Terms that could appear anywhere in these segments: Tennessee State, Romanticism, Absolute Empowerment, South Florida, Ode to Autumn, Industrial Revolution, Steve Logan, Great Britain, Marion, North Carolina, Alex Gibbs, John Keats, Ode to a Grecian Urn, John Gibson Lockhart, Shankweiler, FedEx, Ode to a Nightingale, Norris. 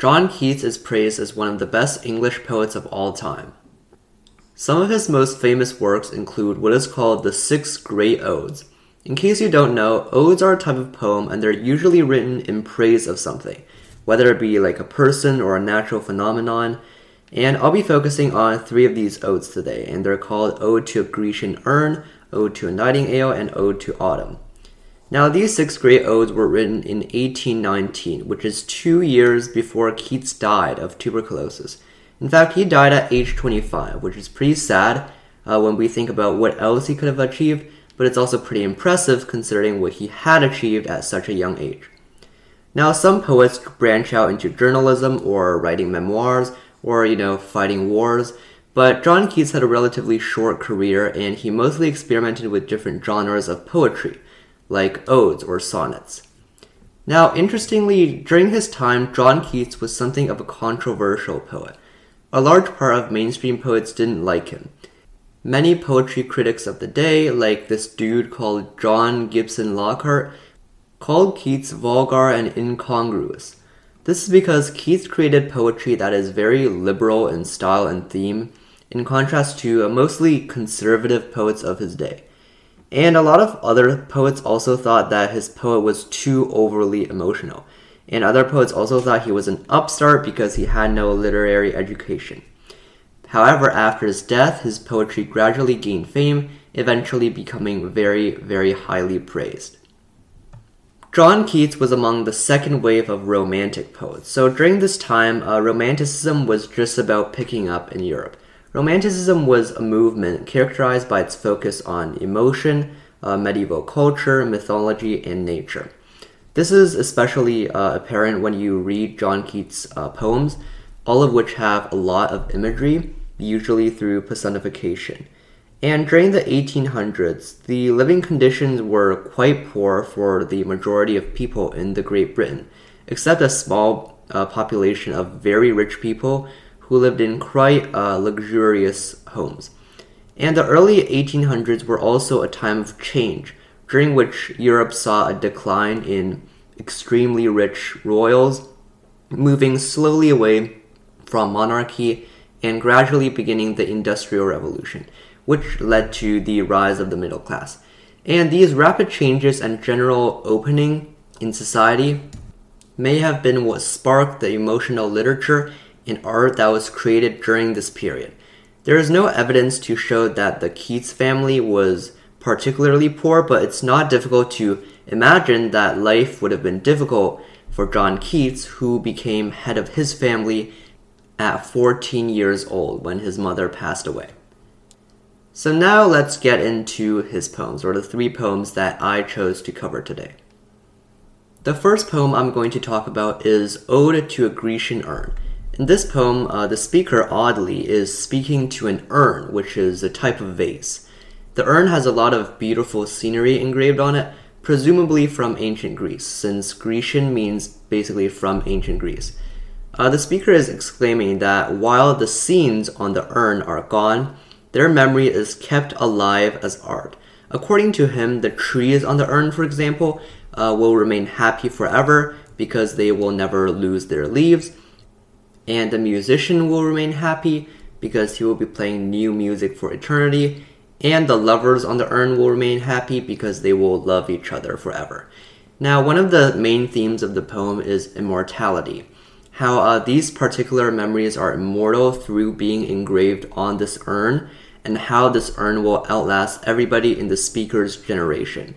John Keats is praised as one of the best English poets of all time. Some of his most famous works include what is called the Six Great Odes. In case you don't know, odes are a type of poem and they're usually written in praise of something, whether it be like a person or a natural phenomenon. And I'll be focusing on three of these odes today, and they're called Ode to a Grecian Urn, Ode to a Nightingale, and Ode to Autumn. Now, these six great odes were written in 1819, which is 2 years before Keats died of tuberculosis. In fact, he died at age 25, which is pretty sad when we think about what else he could have achieved, but it's also pretty impressive considering what he had achieved at such a young age. Now, some poets branch out into journalism or writing memoirs or, fighting wars, but John Keats had a relatively short career and he mostly experimented with different genres of poetry, like odes or sonnets. Now, interestingly, during his time, John Keats was something of a controversial poet. A large part of mainstream poets didn't like him. Many poetry critics of the day, like this dude called John Gibson Lockhart, called Keats vulgar and incongruous. This is because Keats created poetry that is very liberal in style and theme, in contrast to mostly conservative poets of his day. And a lot of other poets also thought that his poet was too overly emotional. And other poets also thought he was an upstart because he had no literary education. However, after his death, his poetry gradually gained fame, eventually becoming very, very highly praised. John Keats was among the second wave of Romantic poets. So during this time, Romanticism was just about picking up in Europe. Romanticism was a movement characterized by its focus on emotion, medieval culture, mythology, and nature. This is especially apparent when you read John Keats' poems, all of which have a lot of imagery, usually through personification. And during the 1800s, the living conditions were quite poor for the majority of people in the Great Britain, except a small population of very rich people who lived in quite luxurious homes. And the early 1800s were also a time of change, during which Europe saw a decline in extremely rich royals, moving slowly away from monarchy and gradually beginning the Industrial Revolution, which led to the rise of the middle class. And these rapid changes and general opening in society may have been what sparked the emotional literature and art that was created during this period. There is no evidence to show that the Keats family was particularly poor, but it's not difficult to imagine that life would have been difficult for John Keats, who became head of his family at 14 years old when his mother passed away. So now let's get into his poems, or the three poems that I chose to cover today. The first poem I'm going to talk about is Ode to a Grecian Urn. In this poem, the speaker, oddly, is speaking to an urn, which is a type of vase. The urn has a lot of beautiful scenery engraved on it, presumably from ancient Greece, since Grecian means basically from ancient Greece. The speaker is exclaiming that while the scenes on the urn are gone, their memory is kept alive as art. According to him, the trees on the urn, for example, will remain happy forever because they will never lose their leaves. And the musician will remain happy because he will be playing new music for eternity. And the lovers on the urn will remain happy because they will love each other forever. Now, one of the main themes of the poem is immortality. How these particular memories are immortal through being engraved on this urn. And how this urn will outlast everybody in the speaker's generation.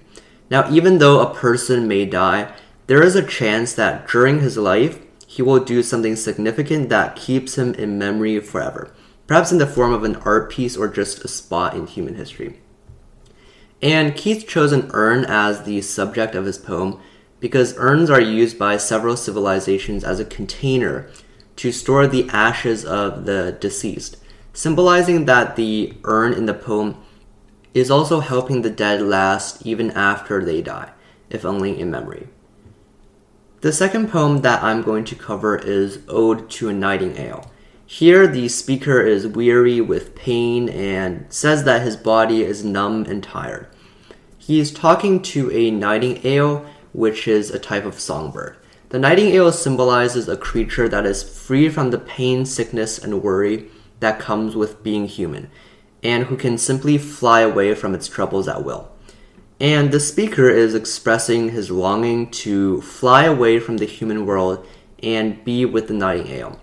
Now, even though a person may die, there is a chance that during his life, he will do something significant that keeps him in memory forever, perhaps in the form of an art piece or just a spot in human history. And Keats chose an urn as the subject of his poem because urns are used by several civilizations as a container to store the ashes of the deceased, symbolizing that the urn in the poem is also helping the dead last even after they die, if only in memory. The second poem that I'm going to cover is Ode to a Nightingale. Here, the speaker is weary with pain and says that his body is numb and tired. He is talking to a nightingale, which is a type of songbird. The nightingale symbolizes a creature that is free from the pain, sickness, and worry that comes with being human, and who can simply fly away from its troubles at will. And the speaker is expressing his longing to fly away from the human world and be with the nightingale.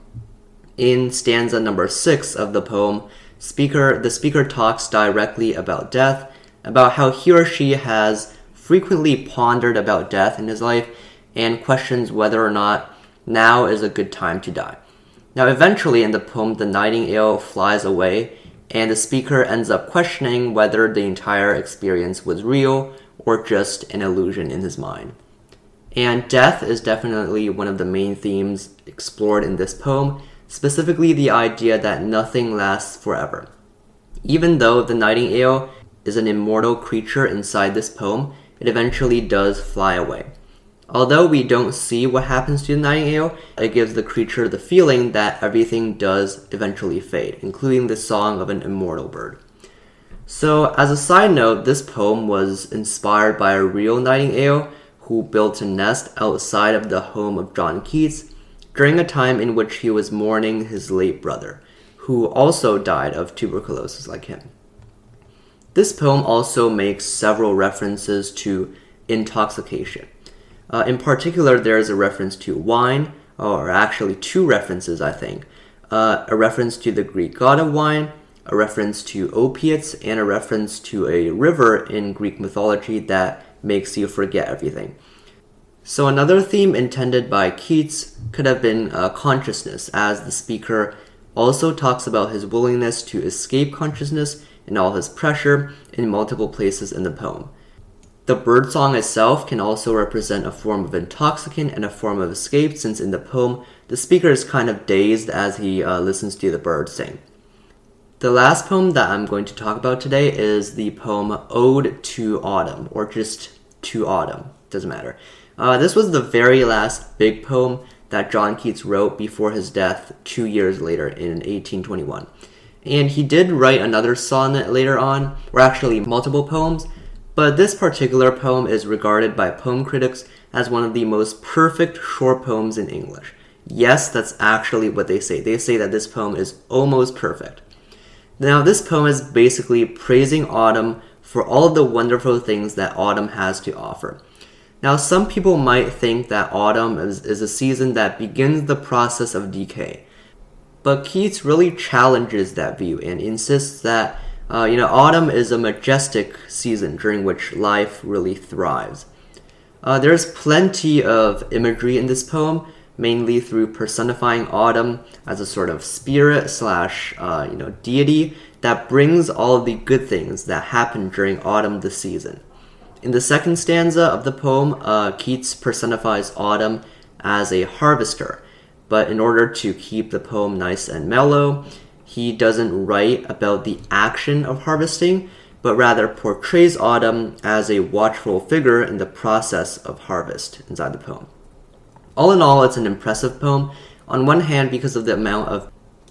In stanza number 6 of the poem, the speaker talks directly about death, about how he or she has frequently pondered about death in his life, and questions whether or not now is a good time to die. Now, eventually in the poem, the nightingale flies away, and the speaker ends up questioning whether the entire experience was real or just an illusion in his mind. And death is definitely one of the main themes explored in this poem, specifically the idea that nothing lasts forever. Even though the nightingale is an immortal creature inside this poem, it eventually does fly away. Although we don't see what happens to the nightingale, it gives the creature the feeling that everything does eventually fade, including the song of an immortal bird. So, as a side note, this poem was inspired by a real nightingale who built a nest outside of the home of John Keats during a time in which he was mourning his late brother, who also died of tuberculosis like him. This poem also makes several references to intoxication. In particular, there is a reference to wine, or actually two references, I think. A reference to the Greek god of wine, a reference to opiates, and a reference to a river in Greek mythology that makes you forget everything. So another theme intended by Keats could have been consciousness, as the speaker also talks about his willingness to escape consciousness and all his pressure in multiple places in the poem. The birdsong itself can also represent a form of intoxicant and a form of escape, since in the poem, the speaker is kind of dazed as he listens to the birds sing. The last poem that I'm going to talk about today is the poem Ode to Autumn, or just To Autumn, doesn't matter. This was the very last big poem that John Keats wrote before his death 2 years later in 1821. And he did write another sonnet later on, or actually multiple poems, but this particular poem is regarded by poem critics as one of the most perfect short poems in English. Yes, that's actually what they say. They say that this poem is almost perfect. Now, this poem is basically praising autumn for all of the wonderful things that autumn has to offer. Now, some people might think that autumn is a season that begins the process of decay, but Keats really challenges that view and insists that autumn is a majestic season during which life really thrives. There's plenty of imagery in this poem, mainly through personifying autumn as a sort of spirit slash deity that brings all the good things that happen during autumn this season. In the second stanza of the poem, Keats personifies autumn as a harvester, but in order to keep the poem nice and mellow, he doesn't write about the action of harvesting, but rather portrays autumn as a watchful figure in the process of harvest inside the poem. All in all, it's an impressive poem, on one hand because of the amount of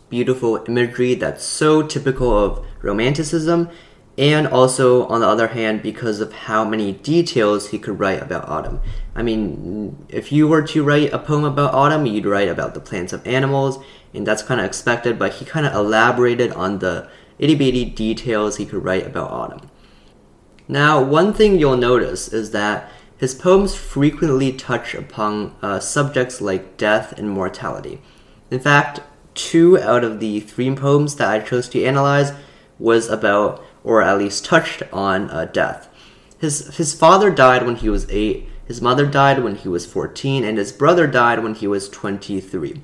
beautiful imagery that's so typical of Romanticism, and also on the other hand because of how many details he could write about autumn. I mean, if you were to write a poem about autumn, you'd write about the plants of animals, and that's kind of expected, but he kind of elaborated on the itty-bitty details he could write about autumn. Now, one thing you'll notice is that his poems frequently touch upon subjects like death and mortality. In fact, 2 out of the 3 poems that I chose to analyze was about, or at least touched on, death. His father died when he was 8, his mother died when he was 14, and his brother died when he was 23.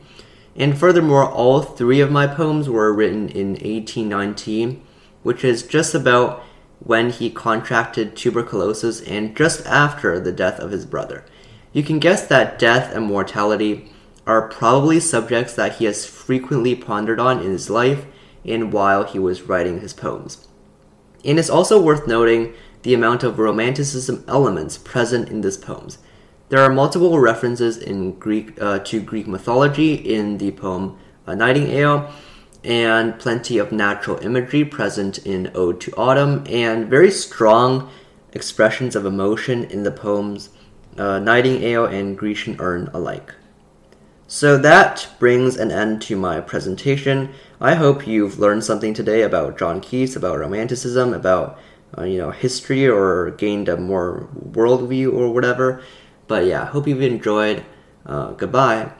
And furthermore, all 3 of my poems were written in 1819, which is just about when he contracted tuberculosis and just after the death of his brother. You can guess that death and mortality are probably subjects that he has frequently pondered on in his life and while he was writing his poems. And it's also worth noting the amount of Romanticism elements present in these poems. There are multiple references in Greek mythology in the poem Nightingale, and plenty of natural imagery present in Ode to Autumn, and very strong expressions of emotion in the poems Nightingale and Grecian Urn alike. So that brings an end to my presentation. I hope you've learned something today about John Keats, about Romanticism, about history, or gained a more worldview or whatever. But yeah, hope you've enjoyed. Goodbye.